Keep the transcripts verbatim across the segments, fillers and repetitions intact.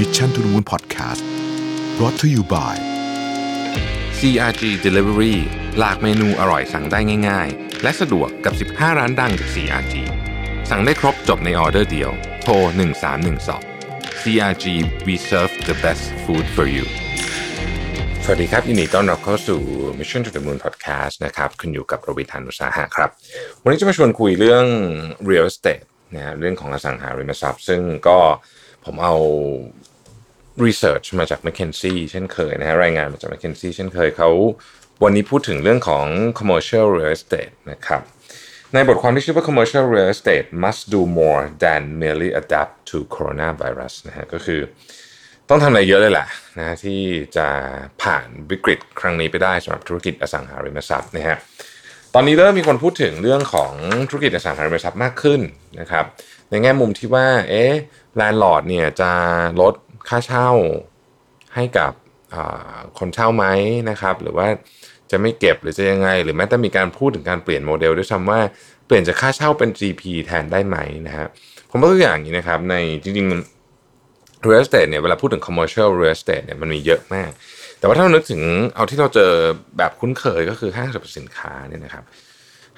Mission to the Moon Podcast brought to you by ซี อาร์ จี Delivery หลากเมนูอร่อยสั่งได้ง่ายๆและสะดวกกับสิบห้าร้านดังจาก ซี อาร์ จี สั่งได้ครบจบในออเดอร์เดียวโทรหนึ่งสามหนึ่งสอง ซี อาร์ จี We serve the best food for you สวัสดีครับยินดีต้อนรับเข้าสู่ Mission to the Moon Podcast นะครับคุณอยู่กับโรบิน ธานุสาหะครับวันนี้จะมาชวนคุยเรื่อง Real Estate นะเรื่องของอสังหาริมทรัพย์ซึ่งก็ผมเอา research มาจาก McKinsey เช่นเคยนะฮะรายงานมาจาก McKinsey เช่นเคยเขาวันนี้พูดถึงเรื่องของ commercial real estate นะครับในบทความที่ชื่อว่า commercial real estate must do more than merely adapt to coronavirus นะฮะก็คือต้องทำอะไรเยอะเลยแหละนะที่จะผ่านวิกฤตครั้งนี้ไปได้สำหรับธุรกิจอสังหาริมทรัพย์นะฮะตอนนี้เริ่มมีคนพูดถึงเรื่องของธุรกิจอสังหาริมทรัพย์มากขึ้นนะครับในแง่มุมที่ว่าเอ๊ะแลนด์ลอร์ดเนี่ยจะลดค่าเช่าให้กับคนเช่าไหมนะครับหรือว่าจะไม่เก็บหรือจะยังไงหรือแม้แต่มีการพูดถึงการเปลี่ยนโมเดลด้วยซ้ำว่าเปลี่ยนจากค่าเช่าเป็น จี พี แทนได้ไหมนะฮะผมยกตัวอย่างนี้นะครับในจริงๆ real estate เนี่ยเวลาพูดถึง commercial real estate เนี่ยมันมีเยอะมากแต่ว่าถ้าเรานึกถึงเอาที่เราเจอแบบคุ้นเคยก็คือห้างสรรพสินค้าเนี่ยนะครับ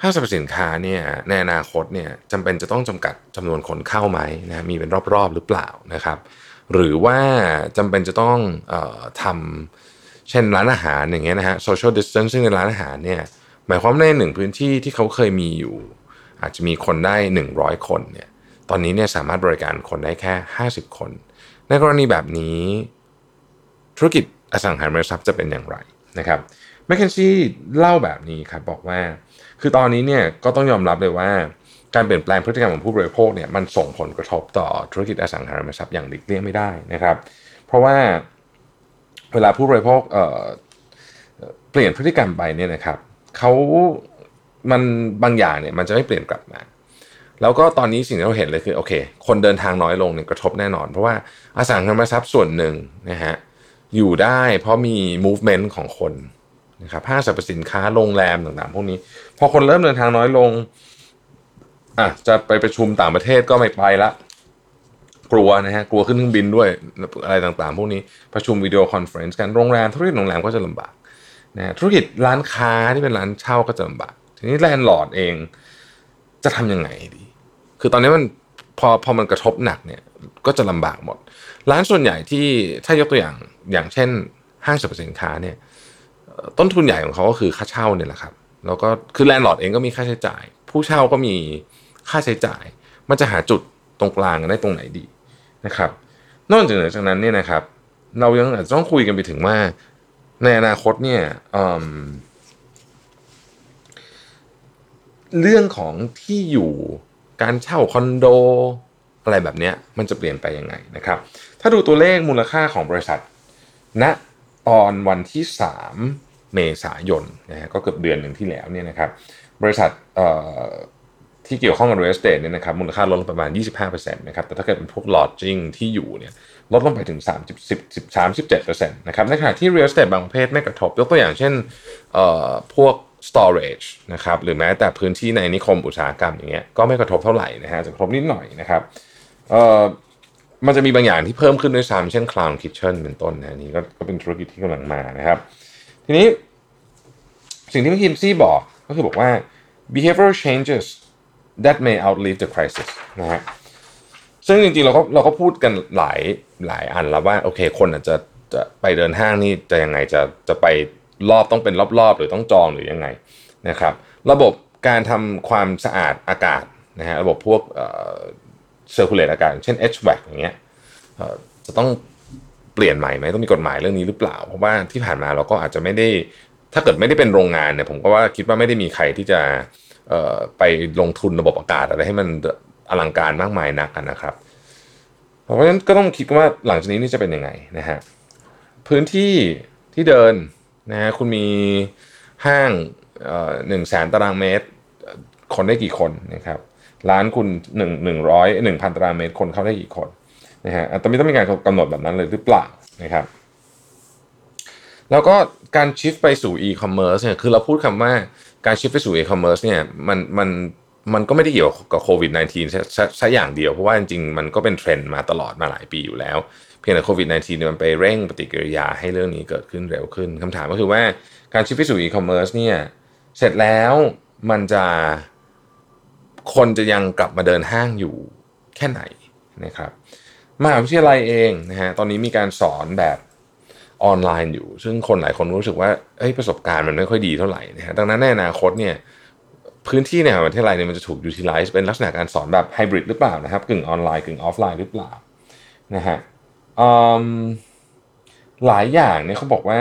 ห้างสรรพสินค้าเนี่ยในอนาคตเนี่ยจำเป็นจะต้องจำกัดจำนวนคนเข้าไหมนะมีเป็นรอบๆหรือเปล่านะครับหรือว่าจำเป็นจะต้องเอ่อทำเช่นร้านอาหารอย่างเงี้ยนะฮะ social distancing ในร้านอาหารเนี่ยหมายความว่าในหนึ่งพื้นที่ที่เขาเคยมีอยู่อาจจะมีคนได้หนึ่งร้อยคนเนี่ยตอนนี้เนี่ยสามารถบริการคนได้แค่ห้าสิบคนในกรณีแบบนี้ธุรกิจอสังหาริมทรัพย์จะเป็นอย่างไรนะครับMcKinsey เล่าแบบนี้ครับบอกว่าคือตอนนี้เนี่ยก็ต้องยอมรับเลยว่าการเปลี่ยนแปลงพฤติกรรมของผู้บริโภคเนี่ยมันส่งผลกระทบต่อธุรกิจอสังหาริมทรัพย์อย่างหลีกเลี่ยงไม่ได้นะครับเพราะว่าเวลาผู้บริโภคเอ่อเปลี่ยนพฤติกรรมไปเนี่ยนะครับเขามันบางอย่างเนี่ยมันจะไม่เปลี่ยนกลับมาแล้วก็ตอนนี้สิ่งที่เราเห็นเลยคือโอเคคนเดินทางน้อยลงเนี่ยกระทบแน่นอนเพราะว่าอสังหาริมทรัพย์ส่วนหนึ่งนะฮะอยู่ได้เพราะมี movement ของคนนะครับห้างสรรพสินค้าโรงแรมต่างๆพวกนี้พอคนเริ่มเดินทางน้อยลงอ่ะจะไปประชุมต่างประเทศก็ไม่ไปละกลัวนะฮะกลัวขึ้นเครื่องบินด้วยอะไรต่างๆพวกนี้ประชุมวิดีโอคอนเฟอเรนซ์กันโรงแรมธุรกิจโรงแรมก็จะลำบากนะธุรกิจร้านค้าที่เป็นร้านเช่าก็จะลำบากทีนี้แลนด์ลอร์ดเองจะทำยังไงดีคือตอนนี้มันพอพอมันกระทบหนักเนี่ยก็จะลำบากหมดร้านส่วนใหญ่ที่ถ้ายกตัวอย่างอย่างเช่นห้างสรรพสินค้าเนี่ยต้นทุนใหญ่ของเขาก็คือค่าเช่าเนี่ยแหละครับแล้วก็คือแลนด์ลอร์ดเองก็มีค่าใช้จ่ายผู้เช่าก็มีค่าใช้จ่ายมันจะหาจุดตรงกลางกันได้ตรงไหนดีนะครับนอกจากจากนั้นเนี่ยนะครับเรายังอาจจะต้องคุยกันไปถึงว่าในอนาคตเนี่ย เ, เรื่องของที่อยู่การเช่าคอนโดอะไรแบบนี้มันจะเปลี่ยนไปยังไงนะครับถ้าดูตัวเลขมูลค่าของบริษัทณนะตอนวันที่สามเมษายนนะฮะก็เกือบเดือนหนึ่งที่แล้วเนี่ยนะครับบริษัทที่เกี่ยวข้องกับ Real Estate เนี่ยนะครับมูลค่าลดลงประมาณ ยี่สิบห้าเปอร์เซ็นต์ นะครับแต่ถ้าเกิดเป็นพวก Lodging ที่อยู่เนี่ยลดลงไปถึงสามสิบ สามสิบเจ็ดเปอร์เซ็นต์ นะครับในขณะที่ Real Estate บางประเภทไม่กระทบยกตัวอย่างเช่นพวก Storage นะครับหรือแม้แต่พื้นที่ในนิคมอุตสาหกรรมอย่างเงี้ยก็ไม่กระทบเท่าไหร่นะฮะจะกระทบนิดหน่อยนะครับมันจะมีบางอย่างที่เพิ่มขึ้นด้วยซ้ำเช่น Cloud Kitchen เป็นต้นนะนี่ก็เป็นธุรกิจที่กำลังมานะครับทีนี้สิ่งที่McKinseyบอกก็คือบอกว่า behavioral changes that may outlive the crisis นะฮะซึ่งจริงๆเราก็เราก็พูดกันหลายหลายอันแล้วว่าโอเคคนอาจจะจะไปเดินห้างนี่จะยังไงจะจะไปรอบต้องเป็นรอบๆหรือต้องจองหรือยังไงนะครับระบบการทำความสะอาดอากาศนะฮะระบบพวกcirculate อากาศเช่น เอช แวค อย่างเงี้ยจะต้องเปลี่ยนใหม่ไหมต้องมีกฎหมายเรื่องนี้หรือเปล่าเพราะว่าที่ผ่านมาเราก็อาจจะไม่ได้ถ้าเกิดไม่ได้เป็นโรงงานเนี่ยผมก็ว่าคิดว่าไม่ได้มีใครที่จะไปลงทุนระบบอากาศอะไรให้มันอลังการมากมายนักกันนะครับเพราะฉะนั้นก็ต้องคิดว่าหลังจากนี้นี่จะเป็นยังไงนะฮะพื้นที่ที่เดินนะฮะคุณมีห้างเอ่อ หนึ่งแสน ตารางเมตรคนได้กี่คนนะครับร้านคุณหนึ่ง หนึ่งร้อย หนึ่งพัน ตารางเมตรคนเข้าได้กี่คนนะฮะตอนนี้ต้องมีการกำหนดแบบนั้นเลยหรือเปล่านะครับแล้วก็การชิฟไปสู่อีคอมเมิร์ซเนี่ยคือเราพูดคำว่าการชิฟไปสู่อีคอมเมิร์ซเนี่ยมันมัน มันก็ไม่ได้เกี่ยวกับโควิด สิบเก้า ใช่อย่างเดียวเพราะว่าจริงๆมันก็เป็นเทรนด์มาตลอดมาหลายปีอยู่แล้วเพียงแต่โควิด สิบเก้า เนี่ยมันไปเร่งปฏิกิริยาให้เรื่องนี้เกิดขึ้นเร็วขึ้นคำถามก็คือว่าการชิฟต์สู่อีคอมเมิร์ซเนี่ยเสร็จแล้วมันจะคนจะยังกลับมาเดินห้างอยู่แค่ไหนนะครับมหาวิทยาลัยเองนะฮะตอนนี้มีการสอนแบบออนไลน์อยู่ซึ่งคนหลายคนรู้สึกว่าเอ้ยประสบการณ์มันไม่ค่อยดีเท่าไหร่นะฮะดังนั้นในอนาคตเนี่ยพื้นที่ในมหาวิทยาลัยเนี่ยมันจะถูก utilize เป็นลักษณะการสอนแบบไฮบริดหรือเปล่านะครับกึ่งออนไลน์กึ่งออฟไลน์หรือเปล่านะฮะหลายอย่างเนี่ยเขาบอกว่า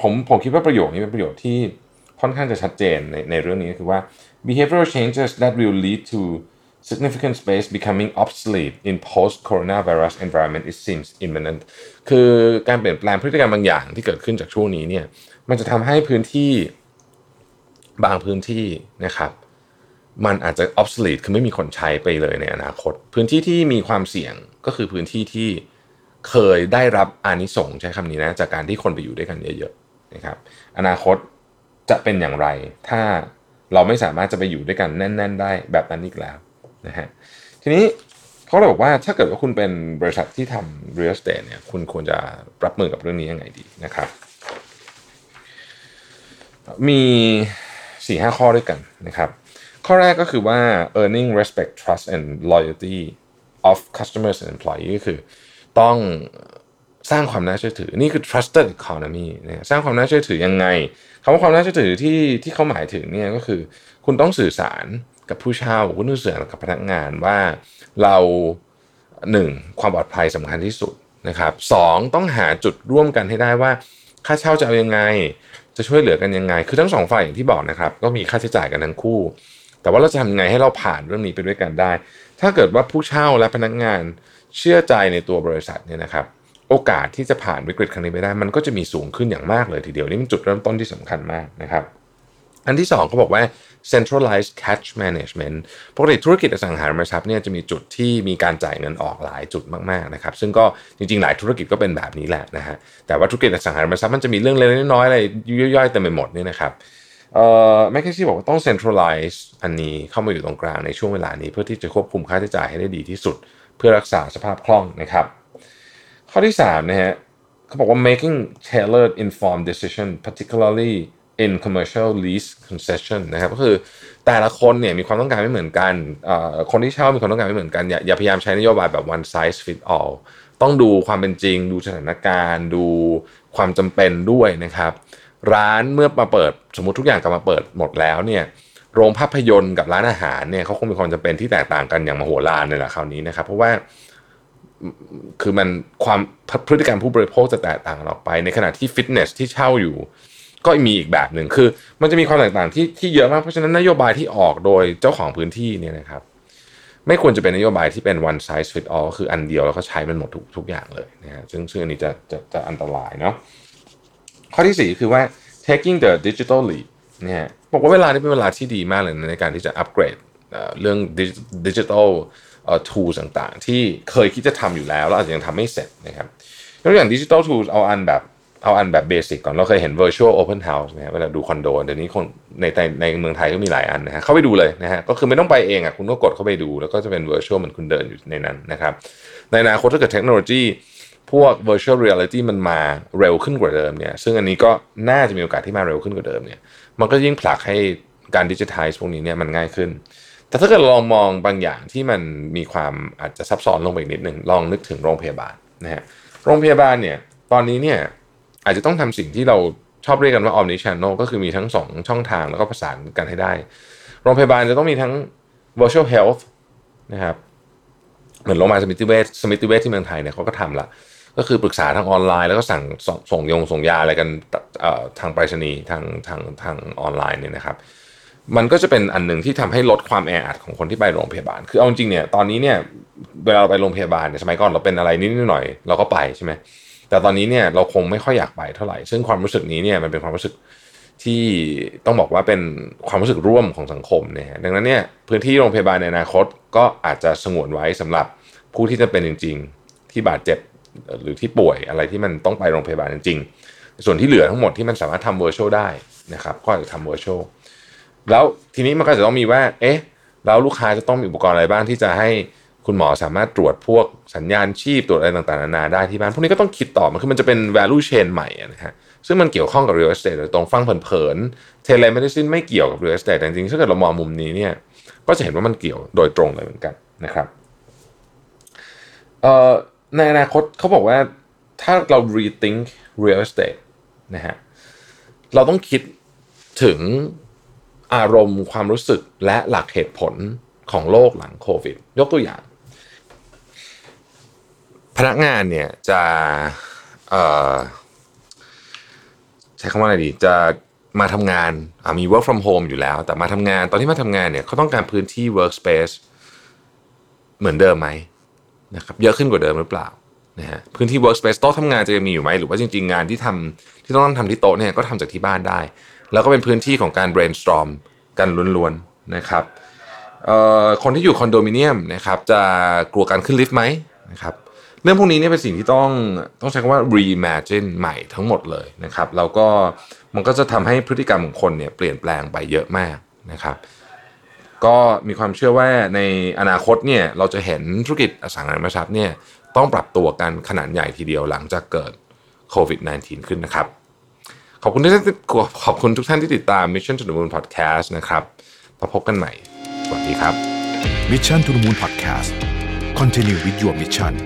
ผมผมคิดว่าประโยคนี้เป็นประโยคที่ค่อนข้างจะชัดเจนในในเรื่องนี้คือว่า behavioral changes that will lead to significant space becoming obsolete in post coronavirus environment it seems imminent คือการเปลี่ยนแปลงพฤติกรรมบางอย่างที่เกิดขึ้นจากช่วงนี้เนี่ยมันจะทำให้พื้นที่บางพื้นที่นะครับมันอาจจะ obsolete คือไม่มีคนใช้ไปเลยในอนาคตพื้นที่ที่มีความเสี่ยงก็คือพื้นที่ที่เคยได้รับอานิสงส์ใช้คำนี้นะจากการที่คนไปอยู่ด้วยกันเยอะๆนะครับอนาคตจะเป็นอย่างไรถ้าเราไม่สามารถจะไปอยู่ด้วยกันแน่นๆได้แบบนั้นอีกแล้วนะฮะทีนี้เขาเลยบอกว่าถ้าเกิดว่าคุณเป็นบริษัทที่ทำ real estate เนี่ยคุณควรจะรับมือกับเรื่องนี้ยังไงดีนะครับมี สี่ถึงห้า ข้อด้วยกันนะครับข้อแรกก็คือว่า earning respect trust and loyalty of customers and employees ก็คือต้องสร้างความน่าเชื่อถือนี่คือ trusted economy นะสร้างความน่าเชื่อถือยังไงคำว่าความน่าเชื่อถือที่ที่เขาหมายถึงเนี่ยก็คือคุณต้องสื่อสารกับผู้เช่าคุณต้องสื่อสารกับพนักงานว่าเราหนึ่งความปลอดภัยสำคัญที่สุดนะครับสองต้องหาจุดร่วมกันให้ได้ว่าค่าเช่าจะเอายังไงจะช่วยเหลือกันยังไงคือทั้งสองฝ่ายอย่างที่บอกนะครับก็มีค่าใช้จ่ายกันทั้งคู่แต่ว่าเราจะทำยังไงให้เราผ่านเรื่องนี้ไปด้วยกันได้ถ้าเกิดว่าผู้เช่าและพนักงานเชื่อใจในตัวบริษัทเนี่ยนะครับโอกาสที่จะผ่านวิกฤตครั้งนี้ไปได้มันก็จะมีสูงขึ้นอย่างมากเลยทีเดียวนี่เป็นจุดเริ่มต้นที่สำคัญมากนะครับอันที่สองเขาบอกว่า centralized cash management ปกติธุรกิจอสังหาริมทรัพย์เนี่ยจะมีจุดที่มีการจ่ายเงินออกหลายจุดมากๆนะครับซึ่งก็จริงๆหลายธุรกิจก็เป็นแบบนี้แหละนะฮะแต่ว่าธุรกิจอสังหาริมทรัพย์มันจะมีเรื่องเล็กๆน้อยๆอะไรย่อยๆเต็มไปหมดนี่นะครับเอ่อแมคคินซี่บอกว่าต้อง centralize อันนี้เข้ามาอยู่ตรงกลางในช่วงเวลานี้เพื่อที่จะควบคุมค่าใช้จ่ายให้ได้ดีที่สุดเพื่อรักษาสภาพคล่องนะครับข้อที่สามนะฮะเขาบอกว่า making tailored informed decision particularly in commercial lease concession นะครับก็คือแต่ละคนเนี่ยมีความต้องการไม่เหมือนกันเอ่อคนที่เช่ามีความต้องการไม่เหมือนกันอย่าอย่าพยายามใช้นโยบายแบบ one size fit all ต้องดูความเป็นจริงดูสถานการณ์ดูความจำเป็นด้วยนะครับร้านเมื่อมาเปิดสมมุติทุกอย่างกลับมาเปิดหมดแล้วเนี่ยโรงภาพยนตร์กับร้านอาหารเนี่ยเขาคงมีความจำเป็นที่แตกต่างกันอย่างมโหฬารเลยล่ะคราวนี้นะครับเพราะว่าคือมันความพฤติกรรมผู้บริโภคจะแตกต่างออกไปในขณะที่ฟิตเนสที่เช่าอยู่ก็มีอีกแบบหนึ่งคือมันจะมีความแตกต่างที่ที่เยอะมากเพราะฉะนั้นนโยบายที่ออกโดยเจ้าของพื้นที่เนี่ยนะครับไม่ควรจะเป็นนโยบายที่เป็น one size fit all คืออันเดียวแล้วก็ใช้มันหมดทุกทุกอย่างเลยนะฮะซึ่งซึ่งอันนี้จะจะจะอันตรายเนาะข้อที่สี่คือว่า taking the digital leap เนี่ยบอกว่าเวลานี้เป็นเวลาที่ดีมากเลยในการที่จะอัปเกรดเรื่องดิจิทัลทูลต่างๆที่เคยคิดจะทำอยู่แล้วแล้วอาจจะยังทำไม่เสร็จนะครับยกตัวอย่างดิจิทัลทูลเอาอันแบบเอาอันแบบเบสิกก่อนเราเคยเห็น virtual open house นะฮะเวลาดูคอนโดเดี๋ยวนี้คนในในเมืองไทยก็มีหลายอันนะฮะเข้าไปดูเลยนะฮะก็คือไม่ต้องไปเองอ่ะคุณก็กดเข้าไปดูแล้วก็จะเป็น virtual เหมือนคุณเดินอยู่ในนั้นนะครับในอนาคตถ้าเกิดเทคโนโลยีพวก virtual reality มันมาเร็วขึ้นกว่าเดิมเนี่ยซึ่งอันนี้ก็น่าจะมีโอกาสที่มาเร็วขึ้นกว่าเดิมเนี่ยมันก็ยิ่งผลักให้การ digitize พวกนี้เนี่ยมันง่ายขึ้นแต่ถ้าเกิดลองมองบางอย่างที่มันมีความอาจจะซับซ้อนลงไปอีกนิดนึงลองนึกถึงโรงพยาบาลนะฮะโรงพยาบาลเนี่ยตอนนี้เนี่ยอาจจะต้องทำสิ่งที่เราชอบเรียกกันว่า Omnichannel ก็คือมีทั้งสองช่องทางแล้วก็ประสานกันให้ได้โรงพยาบาลจะต้องมีทั้ง virtual health นะครับเหมือนโรงพยาบาลสมิติเวชสมิติเวชที่เมืองไทยเนี่ยเขาก็ทำละก็คือปรึกษาทางออนไลน์แล้วก็สั่งส่งยงส่งยาอะไรกันทางไปรษณีย์ทางทางทางออนไลน์เนี่ยนะครับมันก็จะเป็นอันหนึ่งที่ทำให้ลดความแออัดของคนที่ไปโรงพยาบาลคือเอาจริงเนี่ยตอนนี้เนี่ยเวลาเราไปโรงพยาบาลเนี่ยสมัยก่อนเราเป็นอะไรนิดหน่อยเราก็ไปใช่ไหมแต่ตอนนี้เนี่ยเราคงไม่ค่อยอยากไปเท่าไหร่ซึ่งความรู้สึกนี้เนี่ยมันเป็นความรู้สึกที่ต้องบอกว่าเป็นความรู้สึกร่วมของสังคมเนี่ยดังนั้นเนี่ยพื้นที่โรงพยาบาลในอนาคตก็อาจจะสงวนไว้สำหรับผู้ที่จะเป็นจริงๆที่บาดเจ็บหรือที่ป่วยอะไรที่มันต้องไปโรงพยาบาลจริงๆส่วนที่เหลือทั้งหมดที่มันสามารถทำเวอร์ชวลได้นะครับก็จะทำเวอร์ชวลแล้วทีนี้มันก็จะต้องมีว่าเอ๊ะ แล้วลูกค้าจะต้องมีอุปกรณ์อะไรบ้างที่จะให้คุณหมอสามารถตรวจพวกสัญญาณชีพตรวจอะไรต่างๆนานาได้ที่บ้านพวกนี้ก็ต้องคิดต่อมันคือมันจะเป็น value chain ใหม่นะฮะซึ่งมันเกี่ยวข้องกับ real estate โดยตรงฟังเผินๆ telemedicine ไม่เกี่ยวกับ real estate จริงๆถ้าเกิดเรามองมุมนี้เนี่ยก็จะเห็นว่ามันเกี่ยวโดยตรงเลยเหมือนกันนะครับเอ่อในอนาคตเขาบอกว่าถ้าเรา rethink real estate นะฮะเราต้องคิดถึงอารมณ์ความรู้สึกและหลักเหตุผลของโลกหลังโควิดยกตัวอย่างพนักงานเนี่ยจะใช้คำว่าอะไรดีจะมาทำงานมี work from home อยู่แล้วแต่มาทำงานตอนที่มาทำงานเนี่ยเขาต้องการพื้นที่ work space เหมือนเดิมไหมนะครับเยอะขึ้นกว่าเดิมหรือเปล่านะฮะพื้นที่ work space โต๊ะทำงานจะยังมีอยู่ไหมหรือว่าจริงๆงานที่ทำที่ต้องทำที่โต๊ะเนี่ยก็ทำจากที่บ้านได้แล้วก็เป็นพื้นที่ของการ brainstorm กันล้วนๆนะครับคนที่อยู่คอนโดมิเนียมนะครับจะกลัวการขึ้นลิฟต์ไหมนะครับเรื่องพวกนี้เนี่ยเป็นสิ่งที่ต้องต้องใช้คำว่า reimagine ใหม่ทั้งหมดเลยนะครับแล้วก็มันก็จะทำให้พฤติกรรมของคนเนี่ยเปลี่ยนแปลงไปเยอะมากนะครับก็มีความเชื่อว่าในอนาคตเนี่ยเราจะเห็นธุรกิจอสังหาริมทรัพย์เนี่ยต้องปรับตัวกันขนาดใหญ่ทีเดียวหลังจากเกิดโควิด สิบเก้า ขึ้นนะครับขอบคุณที่ขอบคุณทุกท่านที่ติดตาม Mission to the Moon Podcast นะครับพบกันใหม่สวัสดีครับ Mission to the Moon Podcast Continue with your mission